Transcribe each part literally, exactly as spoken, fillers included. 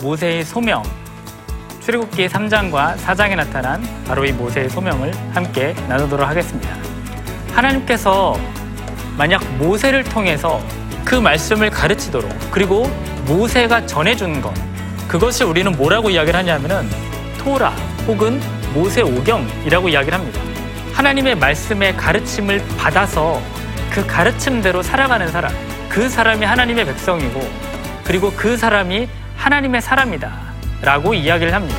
모세의 소명, 출애굽기 삼 장과 사 장에 나타난 바로 이 모세의 소명을 함께 나누도록 하겠습니다. 하나님께서 만약 모세를 통해서 그 말씀을 가르치도록, 그리고 모세가 전해준 것, 그것을 우리는 뭐라고 이야기를 하냐면은 토라 혹은 모세오경이라고 이야기를 합니다. 하나님의 말씀의 가르침을 받아서 그 가르침대로 살아가는 사람, 그 사람이 하나님의 백성이고, 그리고 그 사람이 하나님의 사람이다 라고 이야기를 합니다.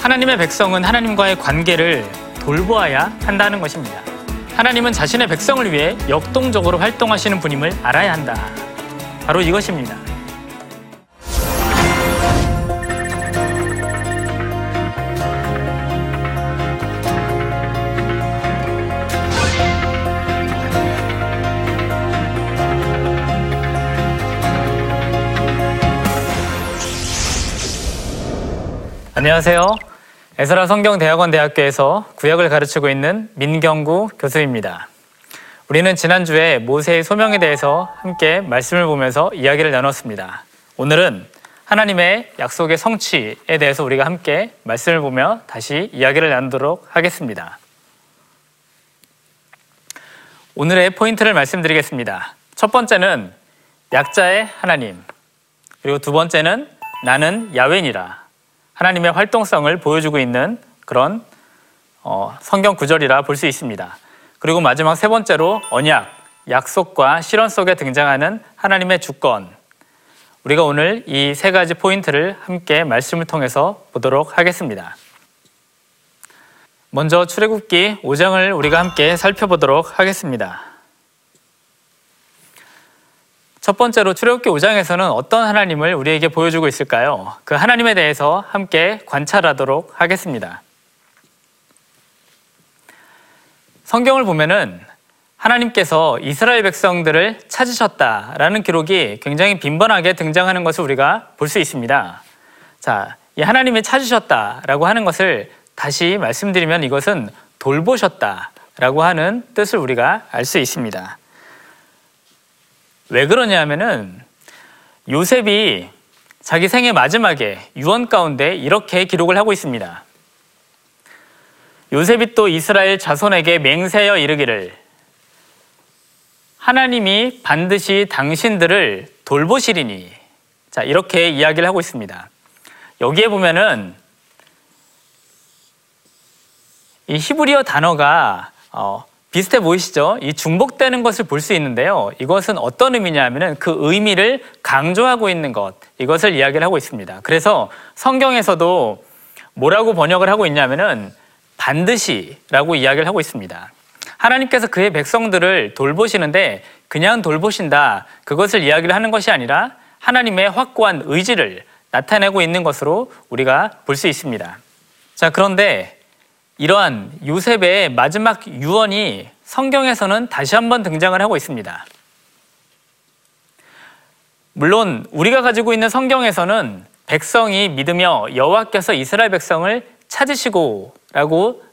하나님의 백성은 하나님과의 관계를 돌보아야 한다는 것입니다. 하나님은 자신의 백성을 위해 역동적으로 활동하시는 분임을 알아야 한다. 바로 이것입니다. 안녕하세요. 에스라 성경대학원 대학교에서 구약을 가르치고 있는 민경구 교수입니다. 우리는 지난주에 모세의 소명에 대해서 함께 말씀을 보면서 이야기를 나눴습니다. 오늘은 하나님의 약속의 성취에 대해서 우리가 함께 말씀을 보며 다시 이야기를 나누도록 하겠습니다. 오늘의 포인트를 말씀드리겠습니다. 첫 번째는 약자의 하나님, 그리고 두 번째는 나는 야웨니라 하나님의 활동성을 보여주고 있는 그런 어, 성경 구절이라 볼 수 있습니다. 그리고 마지막 세 번째로 언약, 약속과 실현 속에 등장하는 하나님의 주권, 우리가 오늘 이 세 가지 포인트를 함께 말씀을 통해서 보도록 하겠습니다. 먼저 출애굽기 오 장을 우리가 함께 살펴보도록 하겠습니다. 첫 번째로 출애굽기 오 장에서는 어떤 하나님을 우리에게 보여주고 있을까요? 그 하나님에 대해서 함께 관찰하도록 하겠습니다. 성경을 보면은 하나님께서 이스라엘 백성들을 찾으셨다라는 기록이 굉장히 빈번하게 등장하는 것을 우리가 볼 수 있습니다. 자, 이 하나님이 찾으셨다라고 하는 것을 다시 말씀드리면 이것은 돌보셨다라고 하는 뜻을 우리가 알 수 있습니다. 왜 그러냐 하면은 요셉이 자기 생애 마지막에 유언 가운데 이렇게 기록을 하고 있습니다. 요셉이 또 이스라엘 자손에게 맹세하여 이르기를 하나님이 반드시 당신들을 돌보시리니, 자, 이렇게 이야기를 하고 있습니다. 여기에 보면은 이 히브리어 단어가 어 비슷해 보이시죠? 이 중복되는 것을 볼 수 있는데요. 이것은 어떤 의미냐 하면 그 의미를 강조하고 있는 것, 이것을 이야기를 하고 있습니다. 그래서 성경에서도 뭐라고 번역을 하고 있냐면은 반드시 라고 이야기를 하고 있습니다. 하나님께서 그의 백성들을 돌보시는데 그냥 돌보신다, 그것을 이야기를 하는 것이 아니라 하나님의 확고한 의지를 나타내고 있는 것으로 우리가 볼 수 있습니다. 자, 그런데 이러한 요셉의 마지막 유언이 성경에서는 다시 한번 등장을 하고 있습니다. 물론 우리가 가지고 있는 성경에서는 백성이 믿으며 여호와께서 이스라엘 백성을 찾으시고 라고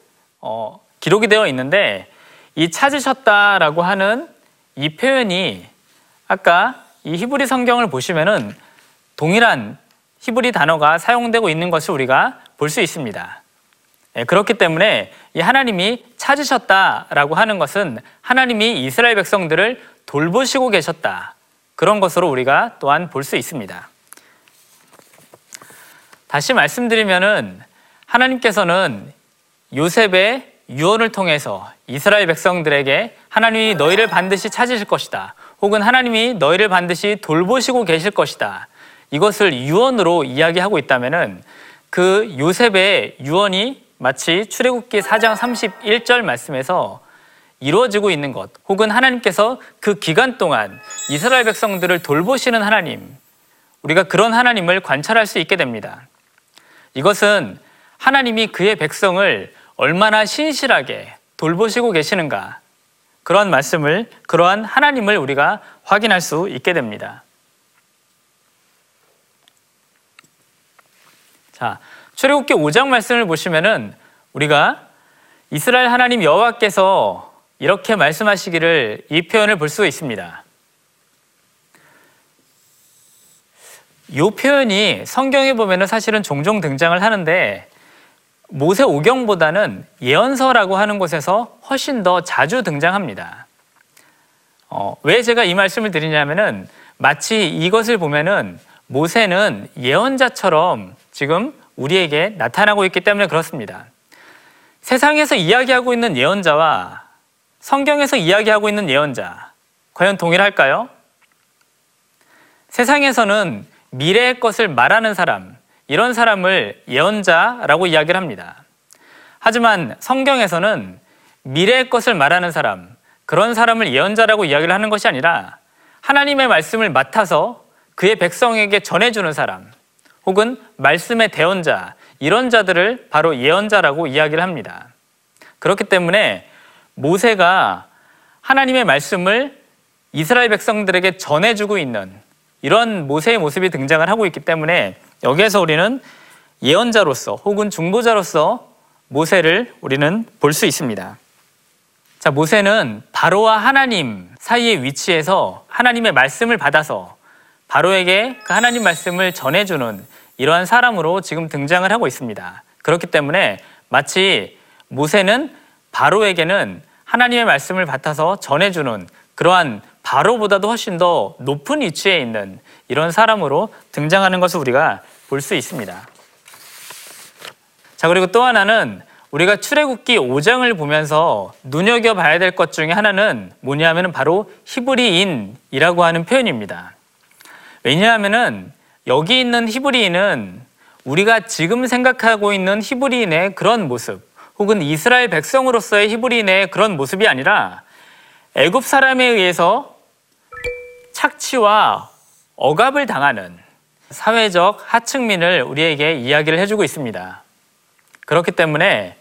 어, 기록이 되어 있는데, 이 찾으셨다라고 하는 이 표현이 아까 이 히브리 성경을 보시면은 동일한 히브리 단어가 사용되고 있는 것을 우리가 볼 수 있습니다. 그렇기 때문에 이 하나님이 찾으셨다라고 하는 것은 하나님이 이스라엘 백성들을 돌보시고 계셨다, 그런 것으로 우리가 또한 볼 수 있습니다. 다시 말씀드리면은 하나님께서는 요셉의 유언을 통해서 이스라엘 백성들에게 하나님이 너희를 반드시 찾으실 것이다, 혹은 하나님이 너희를 반드시 돌보시고 계실 것이다, 이것을 유언으로 이야기하고 있다면은 그 요셉의 유언이 마치 출애굽기 사 장 삼십일 절 말씀에서 이루어지고 있는 것, 혹은 하나님께서 그 기간 동안 이스라엘 백성들을 돌보시는 하나님, 우리가 그런 하나님을 관찰할 수 있게 됩니다. 이것은 하나님이 그의 백성을 얼마나 신실하게 돌보시고 계시는가, 그런 말씀을, 그러한 하나님을 우리가 확인할 수 있게 됩니다. 자, 출애굽기 오 장 말씀을 보시면은 우리가 이스라엘 하나님 여호와께서 이렇게 말씀하시기를, 이 표현을 볼 수 있습니다. 이 표현이 성경에 보면은 사실은 종종 등장을 하는데 모세 오경보다는 예언서라고 하는 곳에서 훨씬 더 자주 등장합니다. 어, 왜 제가 이 말씀을 드리냐면은 마치 이것을 보면은 모세는 예언자처럼 지금 우리에게 나타나고 있기 때문에 그렇습니다. 세상에서 이야기하고 있는 예언자와 성경에서 이야기하고 있는 예언자, 과연 동일할까요? 세상에서는 미래의 것을 말하는 사람, 이런 사람을 예언자라고 이야기를 합니다. 하지만 성경에서는 미래의 것을 말하는 사람, 그런 사람을 예언자라고 이야기를 하는 것이 아니라 하나님의 말씀을 맡아서 그의 백성에게 전해주는 사람, 혹은 말씀의 대언자, 이런 자들을 바로 예언자라고 이야기를 합니다. 그렇기 때문에 모세가 하나님의 말씀을 이스라엘 백성들에게 전해주고 있는 이런 모세의 모습이 등장을 하고 있기 때문에 여기에서 우리는 예언자로서 혹은 중보자로서 모세를 우리는 볼 수 있습니다. 자, 모세는 바로와 하나님 사이의 위치에서 하나님의 말씀을 받아서 바로에게 그 하나님 말씀을 전해주는 이러한 사람으로 지금 등장을 하고 있습니다. 그렇기 때문에 마치 모세는 바로에게는 하나님의 말씀을 받아서 전해주는, 그러한 바로보다도 훨씬 더 높은 위치에 있는 이런 사람으로 등장하는 것을 우리가 볼 수 있습니다. 자, 그리고 또 하나는 우리가 출애굽기 오 장을 보면서 눈여겨봐야 될 것 중에 하나는 뭐냐면 바로 히브리인이라고 하는 표현입니다. 왜냐하면 여기 있는 히브리인은 우리가 지금 생각하고 있는 히브리인의 그런 모습, 혹은 이스라엘 백성으로서의 히브리인의 그런 모습이 아니라 애굽 사람에 의해서 착취와 억압을 당하는 사회적 하층민을 우리에게 이야기를 해주고 있습니다. 그렇기 때문에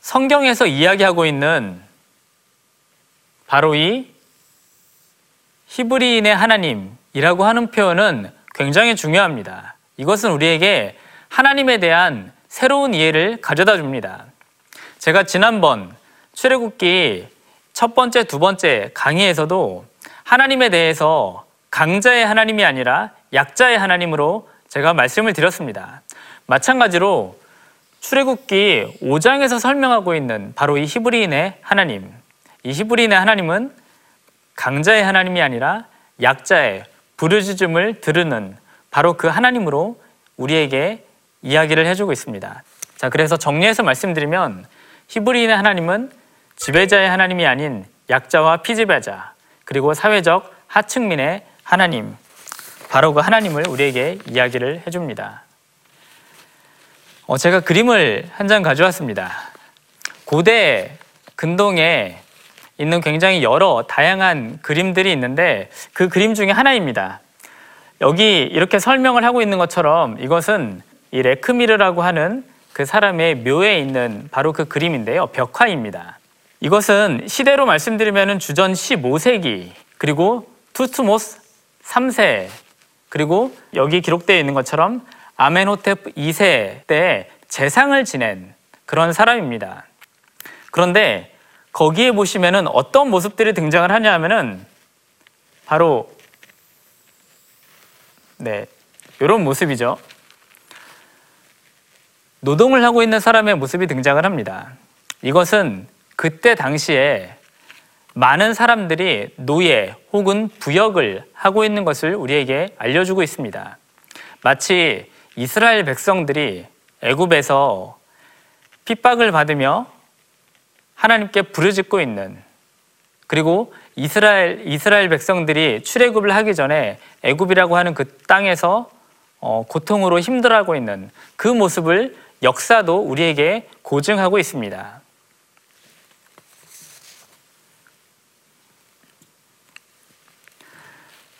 성경에서 이야기하고 있는 바로 이 히브리인의 하나님이라고 하는 표현은 굉장히 중요합니다. 이것은 우리에게 하나님에 대한 새로운 이해를 가져다 줍니다. 제가 지난번 출애굽기 첫 번째, 두 번째 강의에서도 하나님에 대해서 강자의 하나님이 아니라 약자의 하나님으로 제가 말씀을 드렸습니다. 마찬가지로 출애굽기 오 장에서 설명하고 있는 바로 이 히브리인의 하나님, 이 히브리인의 하나님은 강자의 하나님이 아니라 약자의 부르짖음을 들으는 바로 그 하나님으로 우리에게 이야기를 해주고 있습니다. 자, 그래서 정리해서 말씀드리면 히브리인의 하나님은 지배자의 하나님이 아닌 약자와 피지배자, 그리고 사회적 하층민의 하나님, 바로 그 하나님을 우리에게 이야기를 해줍니다. 어, 제가 그림을 한 장 가져왔습니다. 고대 근동에 있는 굉장히 여러 다양한 그림들이 있는데 그 그림 중에 하나입니다. 여기 이렇게 설명을 하고 있는 것처럼 이것은 이 레크미르라고 하는 그 사람의 묘에 있는 바로 그 그림인데요, 벽화입니다. 이것은 시대로 말씀드리면 주전 십오 세기, 그리고 투트모스 삼 세, 그리고 여기 기록되어 있는 것처럼 아멘호테프 이 세 때 재상을 지낸 그런 사람입니다. 그런데 거기에 보시면 어떤 모습들이 등장을 하냐면은 바로 네, 이런 모습이죠. 노동을 하고 있는 사람의 모습이 등장을 합니다. 이것은 그때 당시에 많은 사람들이 노예 혹은 부역을 하고 있는 것을 우리에게 알려주고 있습니다. 마치 이스라엘 백성들이 애굽에서 핍박을 받으며 하나님께 부르짖고 있는, 그리고 이스라엘, 이스라엘 백성들이 출애굽을 하기 전에 애굽이라고 하는 그 땅에서 고통으로 힘들어하고 있는 그 모습을 역사도 우리에게 고증하고 있습니다.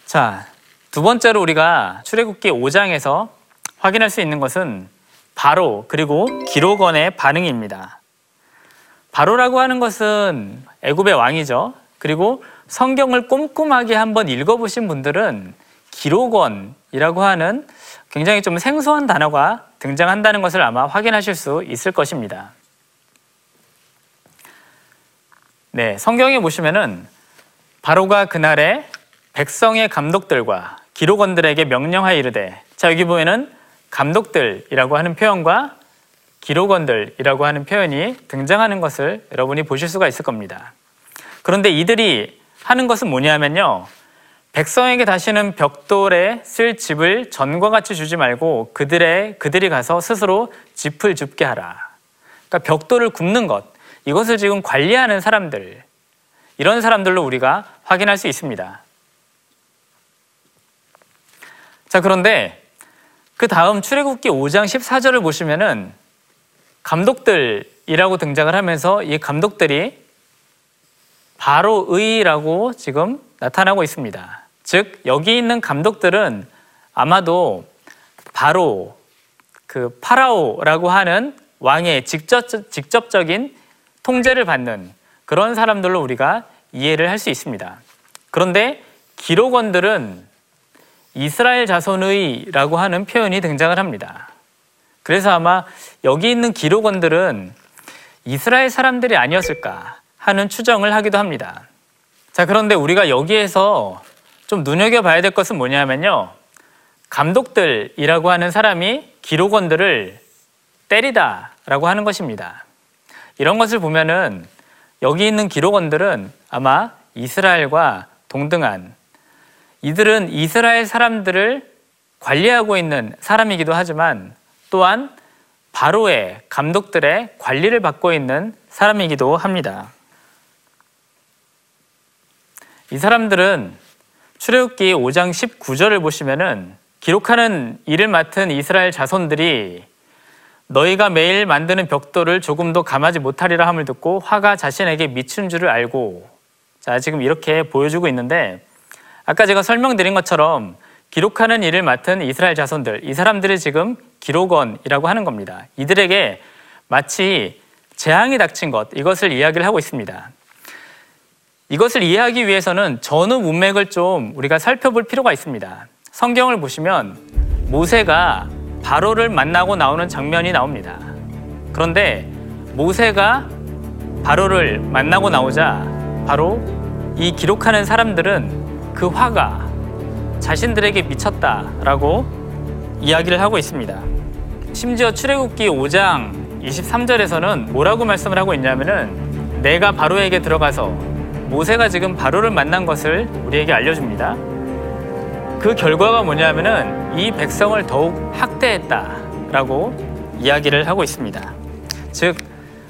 자, 두 번째로 우리가 출애굽기 오 장에서 확인할 수 있는 것은 바로 그리고 기록원의 반응입니다. 바로라고 하는 것은 애굽의 왕이죠. 그리고 성경을 꼼꼼하게 한번 읽어보신 분들은 기록원이라고 하는 굉장히 좀 생소한 단어가 등장한다는 것을 아마 확인하실 수 있을 것입니다. 네, 성경에 보시면은 바로가 그날에 백성의 감독들과 기록원들에게 명령하여 이르되, 자 여기 보면은 감독들이라고 하는 표현과 기록원들이라고 하는 표현이 등장하는 것을 여러분이 보실 수가 있을 겁니다. 그런데 이들이 하는 것은 뭐냐면요, 백성에게 다시는 벽돌에 쓸 집을 전과 같이 주지 말고 그들의, 그들이 가서 스스로 집을 줍게 하라. 그러니까 벽돌을 굽는 것, 이것을 지금 관리하는 사람들, 이런 사람들로 우리가 확인할 수 있습니다. 자, 그런데 그 다음 출애굽기 오 장 십사 절을 보시면은 감독들이라고 등장을 하면서 이 감독들이 바로의라고 지금 나타나고 있습니다. 즉 여기 있는 감독들은 아마도 바로, 그 파라오라고 하는 왕의 직접, 직접적인 통제를 받는 그런 사람들로 우리가 이해를 할 수 있습니다. 그런데 기록원들은 이스라엘 자손의라고 하는 표현이 등장을 합니다. 그래서 아마 여기 있는 기록원들은 이스라엘 사람들이 아니었을까 하는 추정을 하기도 합니다. 자, 그런데 우리가 여기에서 좀 눈여겨봐야 될 것은 뭐냐면요, 감독들이라고 하는 사람이 기록원들을 때리다라고 하는 것입니다. 이런 것을 보면은 여기 있는 기록원들은 아마 이스라엘과 동등한, 이들은 이스라엘 사람들을 관리하고 있는 사람이기도 하지만 또한 바로의 감독들의 관리를 받고 있는 사람이기도 합니다. 이 사람들은 출애굽기 오 장 십구 절을 보시면은 기록하는 일을 맡은 이스라엘 자손들이 너희가 매일 만드는 벽돌을 조금도 감하지 못하리라 함을 듣고 화가 자신에게 미친 줄을 알고, 자 지금 이렇게 보여주고 있는데, 아까 제가 설명드린 것처럼 기록하는 일을 맡은 이스라엘 자손들, 이 사람들이 지금 기록원이라고 하는 겁니다. 이들에게 마치 재앙이 닥친 것, 이것을 이야기를 하고 있습니다. 이것을 이해하기 위해서는 전후 문맥을 좀 우리가 살펴볼 필요가 있습니다. 성경을 보시면 모세가 바로를 만나고 나오는 장면이 나옵니다. 그런데 모세가 바로를 만나고 나오자 바로 이 기록하는 사람들은 그 화가 자신들에게 미쳤다라고 이야기를 하고 있습니다. 심지어 출애굽기 오 장 이십삼 절에서는 뭐라고 말씀을 하고 있냐면은 내가 바로에게 들어가서, 모세가 지금 바로를 만난 것을 우리에게 알려줍니다. 그 결과가 뭐냐면은 이 백성을 더욱 학대했다라고 이야기를 하고 있습니다. 즉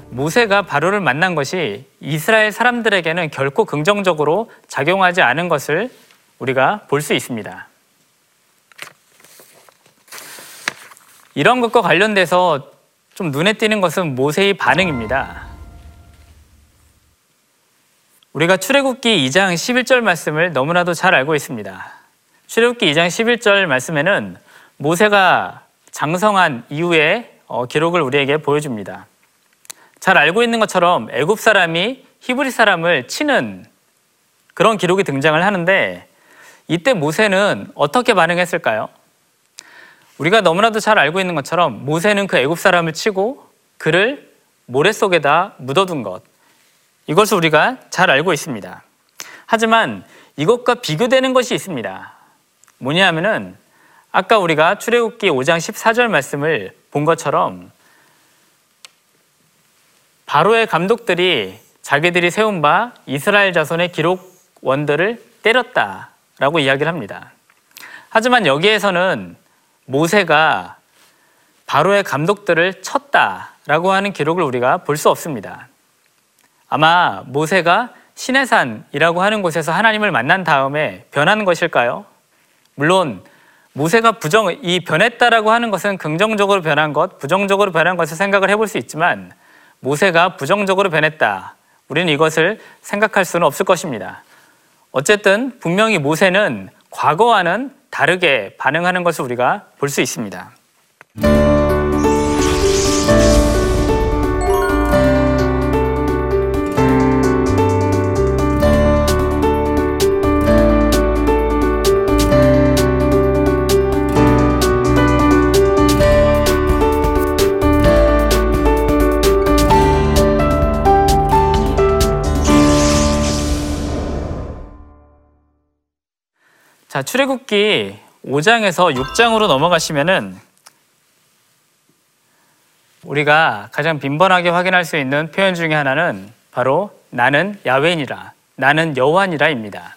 모세가 바로를 만난 것이 이스라엘 사람들에게는 결코 긍정적으로 작용하지 않은 것을 우리가 볼 수 있습니다. 이런 것과 관련돼서 좀 눈에 띄는 것은 모세의 반응입니다. 우리가 출애굽기 이 장 십일 절 말씀을 너무나도 잘 알고 있습니다. 출애굽기 이 장 십일 절 말씀에는 모세가 장성한 이후의 기록을 우리에게 보여줍니다. 잘 알고 있는 것처럼 애굽 사람이 히브리 사람을 치는 그런 기록이 등장을 하는데, 이때 모세는 어떻게 반응했을까요? 우리가 너무나도 잘 알고 있는 것처럼 모세는 그 애굽 사람을 치고 그를 모래 속에다 묻어둔 것, 이것을 우리가 잘 알고 있습니다. 하지만 이것과 비교되는 것이 있습니다. 뭐냐 하면은 아까 우리가 출애굽기 오 장 십사 절 말씀을 본 것처럼 바로의 감독들이 자기들이 세운 바 이스라엘 자손의 기록원들을 때렸다라고 이야기를 합니다. 하지만 여기에서는 모세가 바로의 감독들을 쳤다라고 하는 기록을 우리가 볼 수 없습니다. 아마 모세가 시내산이라고 하는 곳에서 하나님을 만난 다음에 변한 것일까요? 물론 모세가 부정, 이 변했다라고 하는 것은 긍정적으로 변한 것, 부정적으로 변한 것을 생각을 해볼 수 있지만 모세가 부정적으로 변했다, 우리는 이것을 생각할 수는 없을 것입니다. 어쨌든 분명히 모세는 과거와는 다르게 반응하는 것을 우리가 볼 수 있습니다. 자, 출애굽기 오 장에서 육 장으로 넘어가시면은 우리가 가장 빈번하게 확인할 수 있는 표현 중에 하나는 바로 나는 야웨니라, 나는 여호와니라입니다.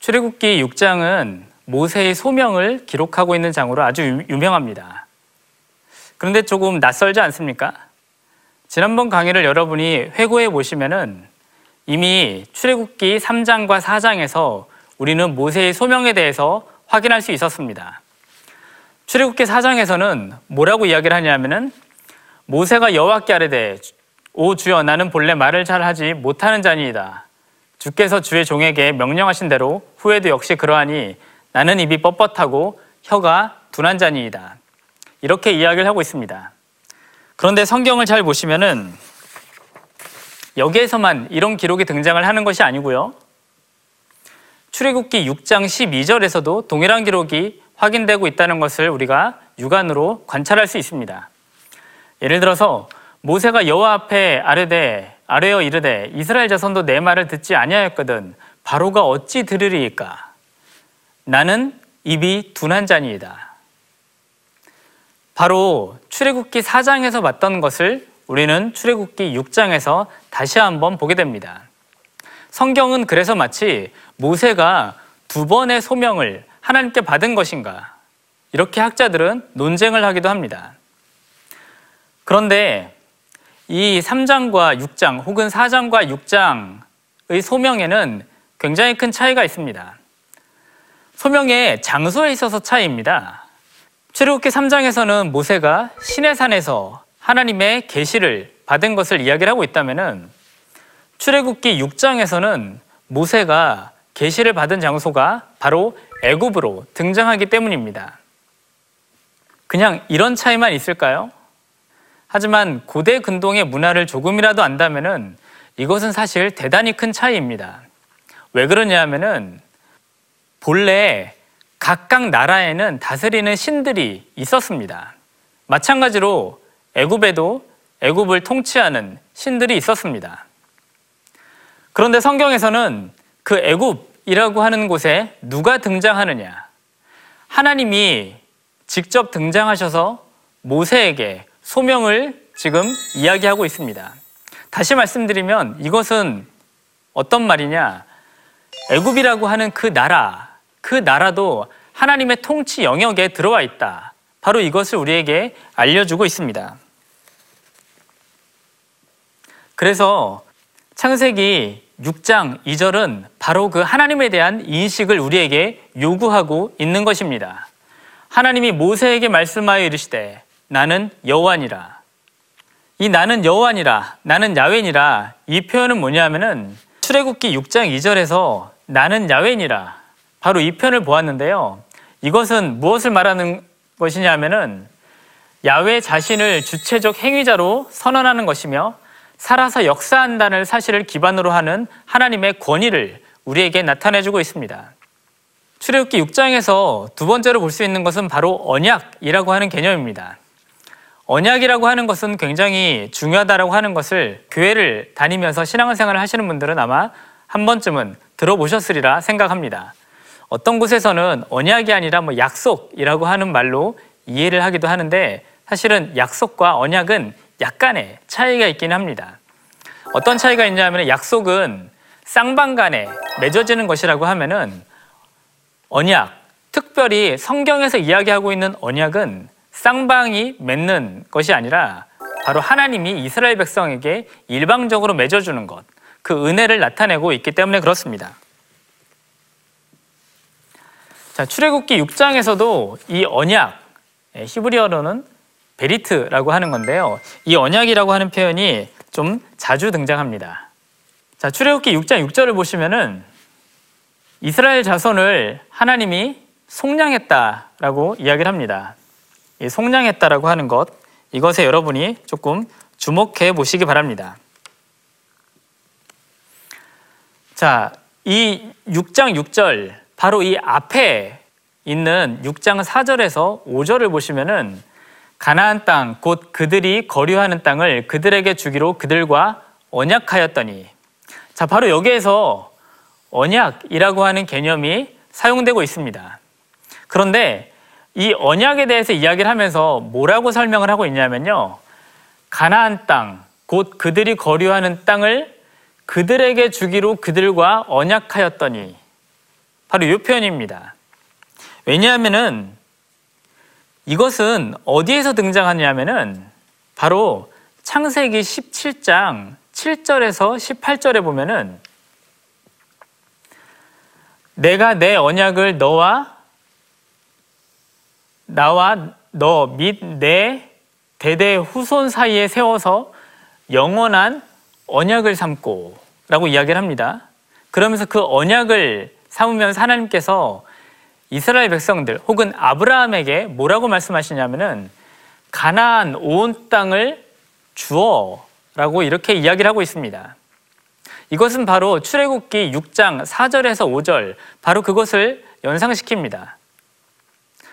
출애굽기 육 장은 모세의 소명을 기록하고 있는 장으로 아주 유명합니다. 그런데 조금 낯설지 않습니까? 지난번 강의를 여러분이 회고해 보시면은 이미 출애굽기 삼 장과 사 장에서 우리는 모세의 소명에 대해서 확인할 수 있었습니다. 출애굽기 사 장에서는 뭐라고 이야기를 하냐면은 모세가 여호와께 아뢰되 오 주여 나는 본래 말을 잘하지 못하는 자니이다. 주께서 주의 종에게 명령하신 대로 후에도 역시 그러하니 나는 입이 뻣뻣하고 혀가 둔한 자니이다. 이렇게 이야기를 하고 있습니다. 그런데 성경을 잘 보시면은 여기에서만 이런 기록이 등장을 하는 것이 아니고요. 출애굽기 육 장 십이 절에서도 동일한 기록이 확인되고 있다는 것을 우리가 육안으로 관찰할 수 있습니다. 예를 들어서 모세가 여호와 앞에 아뢰되 아뢰어 이르되 이스라엘 자손도 내 말을 듣지 아니하였거든 바로가 어찌 들으리이까 나는 입이 둔한 자니이다. 바로 출애굽기 사 장에서 봤던 것을 우리는 출애굽기 육 장에서 다시 한번 보게 됩니다. 성경은 그래서 마치 모세가 두 번의 소명을 하나님께 받은 것인가 이렇게 학자들은 논쟁을 하기도 합니다. 그런데 이 삼 장과 육 장 혹은 사 장과 육 장의 소명에는 굉장히 큰 차이가 있습니다. 소명의 장소에 있어서 차이입니다. 출애굽기 삼 장에서는 모세가 시내산에서 하나님의 계시를 받은 것을 이야기를 하고 있다면은 출애굽기 육 장에서는 모세가 계시를 받은 장소가 바로 애굽으로 등장하기 때문입니다. 그냥 이런 차이만 있을까요? 하지만 고대 근동의 문화를 조금이라도 안다면은 이것은 사실 대단히 큰 차이입니다. 왜 그러냐 하면은 본래 각각 나라에는 다스리는 신들이 있었습니다. 마찬가지로 애굽에도 애굽을 통치하는 신들이 있었습니다. 그런데 성경에서는 그 애굽이라고 하는 곳에 누가 등장하느냐? 하나님이 직접 등장하셔서 모세에게 소명을 지금 이야기하고 있습니다. 다시 말씀드리면 이것은 어떤 말이냐? 애굽이라고 하는 그 나라, 그 나라도 하나님의 통치 영역에 들어와 있다. 바로 이것을 우리에게 알려주고 있습니다. 그래서 창세기 육 장 이 절은 바로 그 하나님에 대한 인식을 우리에게 요구하고 있는 것입니다. 하나님이 모세에게 말씀하여 이르시되 나는 여호와니라. 이 나는 여호와니라, 나는 야웨니라 이 표현은 뭐냐면은 출애굽기 육 장 이 절에서 나는 야웨니라 바로 이 표현을 보았는데요. 이것은 무엇을 말하는 것이냐면은 야웨 자신을 주체적 행위자로 선언하는 것이며 살아서 역사한다는 사실을 기반으로 하는 하나님의 권위를 우리에게 나타내주고 있습니다. 출애굽기 육 장에서 두 번째로 볼 수 있는 것은 바로 언약이라고 하는 개념입니다. 언약이라고 하는 것은 굉장히 중요하다라고 하는 것을 교회를 다니면서 신앙생활을 하시는 분들은 아마 한 번쯤은 들어보셨으리라 생각합니다. 어떤 곳에서는 언약이 아니라 뭐 약속이라고 하는 말로 이해를 하기도 하는데 사실은 약속과 언약은 약간의 차이가 있긴 합니다. 어떤 차이가 있냐면 약속은 쌍방간에 맺어지는 것이라고 하면은 언약, 특별히 성경에서 이야기하고 있는 언약은 쌍방이 맺는 것이 아니라 바로 하나님이 이스라엘 백성에게 일방적으로 맺어주는 것, 그 은혜를 나타내고 있기 때문에 그렇습니다. 자, 출애굽기 육 장에서도 이 언약, 히브리어로는 베리트라고 하는 건데요. 이 언약이라고 하는 표현이 좀 자주 등장합니다. 자, 출애굽기 육 장 육 절을 보시면은 이스라엘 자손을 하나님이 속량했다라고 이야기를 합니다. 이 속량했다라고 하는 것, 이것에 여러분이 조금 주목해 보시기 바랍니다. 자, 이 육 장 육 절, 바로 이 앞에 있는 육 장 사 절에서 오 절을 보시면은 가나안 땅, 곧 그들이 거류하는 땅을 그들에게 주기로 그들과 언약하였더니, 자, 바로 여기에서 언약이라고 하는 개념이 사용되고 있습니다. 그런데 이 언약에 대해서 이야기를 하면서 뭐라고 설명을 하고 있냐면요, 가나안 땅, 곧 그들이 거류하는 땅을 그들에게 주기로 그들과 언약하였더니, 바로 이 표현입니다. 왜냐하면은 이것은 어디에서 등장하냐면은 바로 창세기 십칠 장 칠 절에서 십팔 절에 보면은 내가 내 언약을 너와 나와 너 및 내 대대 후손 사이에 세워서 영원한 언약을 삼고 라고 이야기를 합니다. 그러면서 그 언약을 삼으면서 하나님께서 이스라엘 백성들 혹은 아브라함에게 뭐라고 말씀하시냐면은 가나안 온 땅을 주어 라고 이렇게 이야기를 하고 있습니다. 이것은 바로 출애굽기 육 장 사 절에서 오 절, 바로 그것을 연상시킵니다.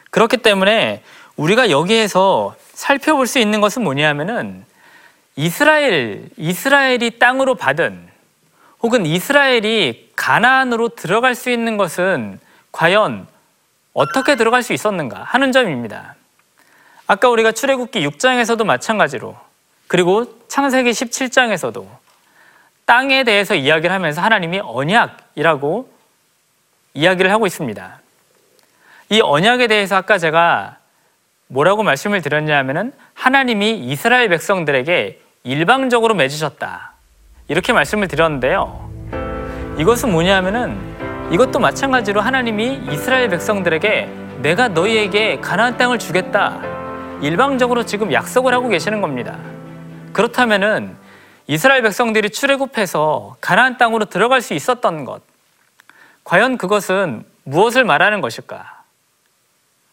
그렇기 때문에 우리가 여기에서 살펴볼 수 있는 것은 뭐냐면은 이스라엘, 이스라엘이 땅으로 받은 혹은 이스라엘이 가나안으로 들어갈 수 있는 것은 과연 어떻게 들어갈 수 있었는가 하는 점입니다. 아까 우리가 출애굽기 육 장에서도 마찬가지로, 그리고 창세기 십칠 장에서도 땅에 대해서 이야기를 하면서 하나님이 언약이라고 이야기를 하고 있습니다. 이 언약에 대해서 아까 제가 뭐라고 말씀을 드렸냐면은 하나님이 이스라엘 백성들에게 일방적으로 맺으셨다, 이렇게 말씀을 드렸는데요, 이것은 뭐냐면은 이것도 마찬가지로 하나님이 이스라엘 백성들에게 내가 너희에게 가나안 땅을 주겠다, 일방적으로 지금 약속을 하고 계시는 겁니다. 그렇다면은 이스라엘 백성들이 출애굽해서 가나안 땅으로 들어갈 수 있었던 것, 과연 그것은 무엇을 말하는 것일까?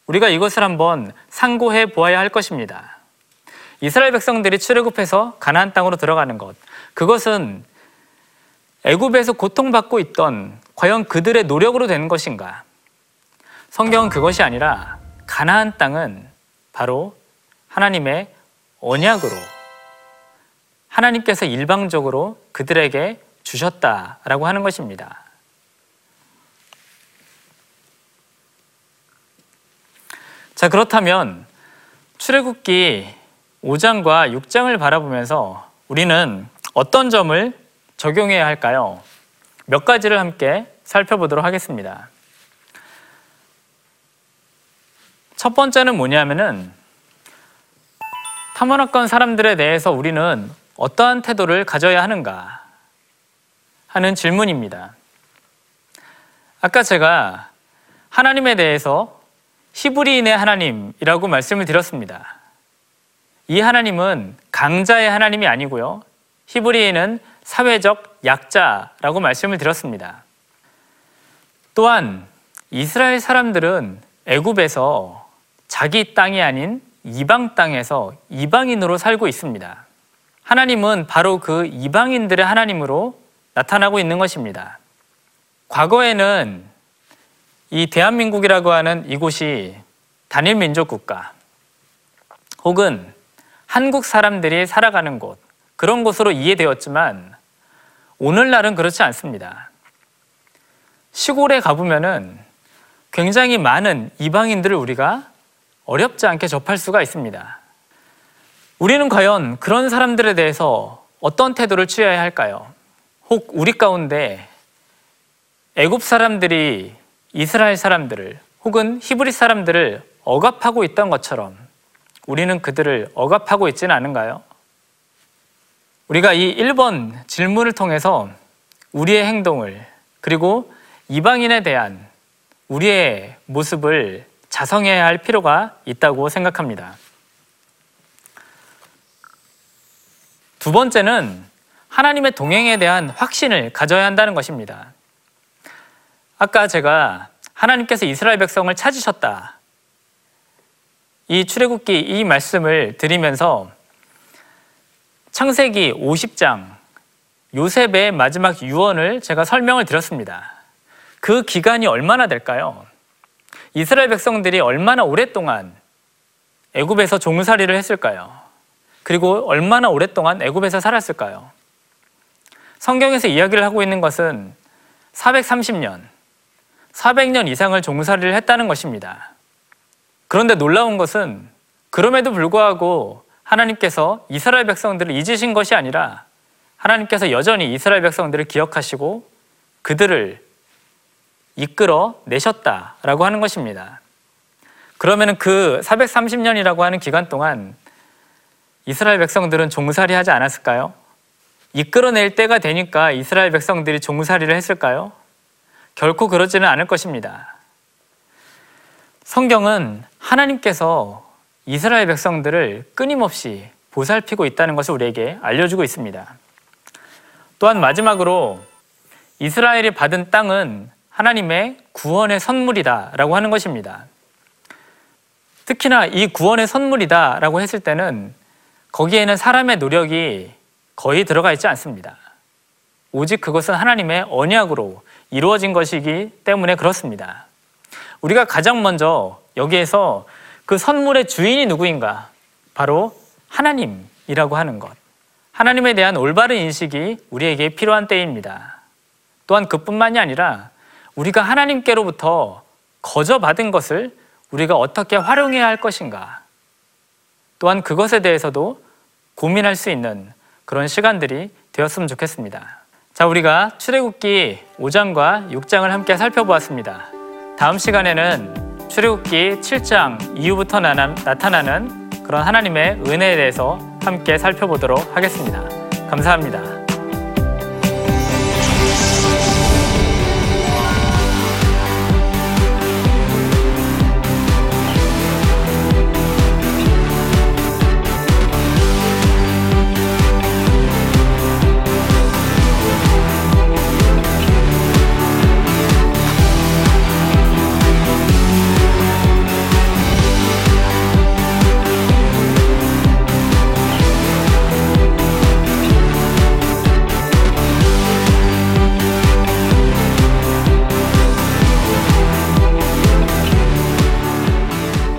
우리가 이것을 한번 상고해 보아야 할 것입니다. 이스라엘 백성들이 출애굽해서 가나안 땅으로 들어가는 것, 그것은 애굽에서 고통받고 있던 과연 그들의 노력으로 된 것인가? 성경은 그것이 아니라 가나안 땅은 바로 하나님의 언약으로 하나님께서 일방적으로 그들에게 주셨다라고 하는 것입니다. 자, 그렇다면 출애굽기 오 장과 육 장을 바라보면서 우리는 어떤 점을 적용해야 할까요? 몇 가지를 함께 살펴보도록 하겠습니다. 첫 번째는 뭐냐면은 탐원했던 사람들에 대해서 우리는 어떠한 태도를 가져야 하는가 하는 질문입니다. 아까 제가 하나님에 대해서 히브리인의 하나님이라고 말씀을 드렸습니다. 이 하나님은 강자의 하나님이 아니고요, 히브리인은 사회적 약자라고 말씀을 드렸습니다. 또한 이스라엘 사람들은 애굽에서 자기 땅이 아닌 이방 땅에서 이방인으로 살고 있습니다. 하나님은 바로 그 이방인들의 하나님으로 나타나고 있는 것입니다. 과거에는 이 대한민국이라고 하는 이곳이 단일 민족 국가 혹은 한국 사람들이 살아가는 곳, 그런 곳으로 이해되었지만 오늘날은 그렇지 않습니다. 시골에 가보면은 굉장히 많은 이방인들을 우리가 어렵지 않게 접할 수가 있습니다. 우리는 과연 그런 사람들에 대해서 어떤 태도를 취해야 할까요? 혹 우리 가운데 애굽 사람들이 이스라엘 사람들을 혹은 히브리 사람들을 억압하고 있던 것처럼 우리는 그들을 억압하고 있지는 않은가요? 우리가 이 일 번 질문을 통해서 우리의 행동을, 그리고 이방인에 대한 우리의 모습을 자성해야 할 필요가 있다고 생각합니다. 두 번째는 하나님의 동행에 대한 확신을 가져야 한다는 것입니다. 아까 제가 하나님께서 이스라엘 백성을 찾으셨다, 이 출애굽기 이 말씀을 드리면서 창세기 오십 장 요셉의 마지막 유언을 제가 설명을 드렸습니다. 그 기간이 얼마나 될까요? 이스라엘 백성들이 얼마나 오랫동안 애굽에서 종살이를 했을까요? 그리고 얼마나 오랫동안 애굽에서 살았을까요? 성경에서 이야기를 하고 있는 것은 사백삼십 년, 사백 년 이상을 종살이를 했다는 것입니다. 그런데 놀라운 것은 그럼에도 불구하고 하나님께서 이스라엘 백성들을 잊으신 것이 아니라 하나님께서 여전히 이스라엘 백성들을 기억하시고 그들을 이끌어 내셨다라고 하는 것입니다. 그러면 그 사백삼십 년이라고 하는 기간 동안 이스라엘 백성들은 종살이 하지 않았을까요? 이끌어낼 때가 되니까 이스라엘 백성들이 종살이를 했을까요? 결코 그러지는 않을 것입니다. 성경은 하나님께서 이스라엘 백성들을 끊임없이 보살피고 있다는 것을 우리에게 알려주고 있습니다. 또한 마지막으로 이스라엘이 받은 땅은 하나님의 구원의 선물이다 라고 하는 것입니다. 특히나 이 구원의 선물이다 라고 했을 때는 거기에는 사람의 노력이 거의 들어가 있지 않습니다. 오직 그것은 하나님의 언약으로 이루어진 것이기 때문에 그렇습니다. 우리가 가장 먼저 여기에서 그 선물의 주인이 누구인가, 바로 하나님이라고 하는 것, 하나님에 대한 올바른 인식이 우리에게 필요한 때입니다. 또한 그뿐만이 아니라 우리가 하나님께로부터 거저 받은 것을 우리가 어떻게 활용해야 할 것인가, 또한 그것에 대해서도 고민할 수 있는 그런 시간들이 되었으면 좋겠습니다. 자, 우리가 출애굽기 오 장과 육 장을 함께 살펴보았습니다. 다음 시간에는 출애굽기 칠 장 이후부터 나타나는 그런 하나님의 은혜에 대해서 함께 살펴보도록 하겠습니다. 감사합니다.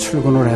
출근을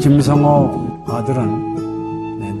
김성호 아들은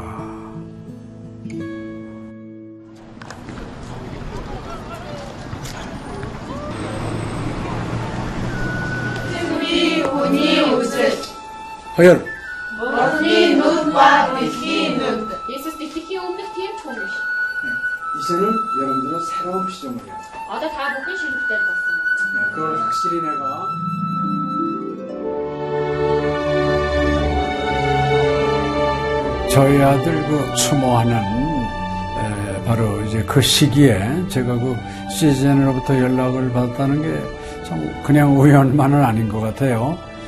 허연. 이제는 여러분들은 새로운 시점을 해요. 네, 그걸 확실히 내가. 저희 아들 그 추모하는 에, 바로 이제 그 시기에 제가 그 씨지엔으로부터 연락을 받았다는 게 참 그냥 우연만은 아닌 것 같아요.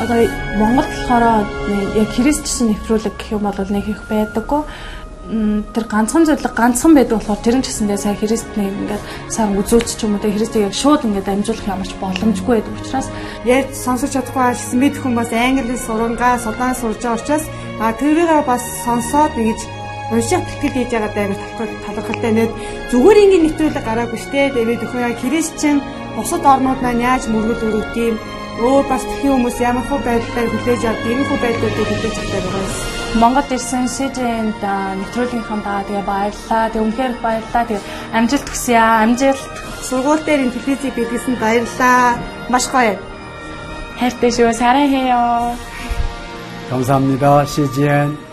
Одоо Монгол болохоор яг Христосны нэвтрүүлэг гэх юм бол нэг их байдаггүй. Тэр ганцхан зөвлөг ганцхан байдаг болохоор тэрэн гэсэндээ сая Христний ингээд сайн үзүүлч ч юм уу тэ Христийг яг шууд ингээд амжуулах ямарч боломжгүй байдаг учраас ярьж сонсож чадахгүй байсан бид хүмүүс англи сурангаа судаан сурж байгаа учраас а тэрийгээ бас сонсоод ингэж уншаад тэтгэл хийж байгаа даа гэж талархалтай нэг зүгээр ингээд нэвтрүүлэг гараагүй штэ. Тэгээд өхөө яа Христчин бусад орнууд маань яаж мөргөл өрөвдөйм өө бас тхих хүмүүс ямар хөө байдлаар хүлээж авд иймэрхүү байдлуудыг хүлээж авдаг байгаас Монгол ирсэн СЖН-д нэвтрүүлгийнхаа даа тэгээ баярлаа. Тэг үнхээр баярлаа. Тэг амжилт хүсье аа. Амжилт. Сургууль дээр телевизээр бидлсэн баярлаа. Маш гоё. Хайртай шүү. 사랑해요. 감사합니다. 씨지엔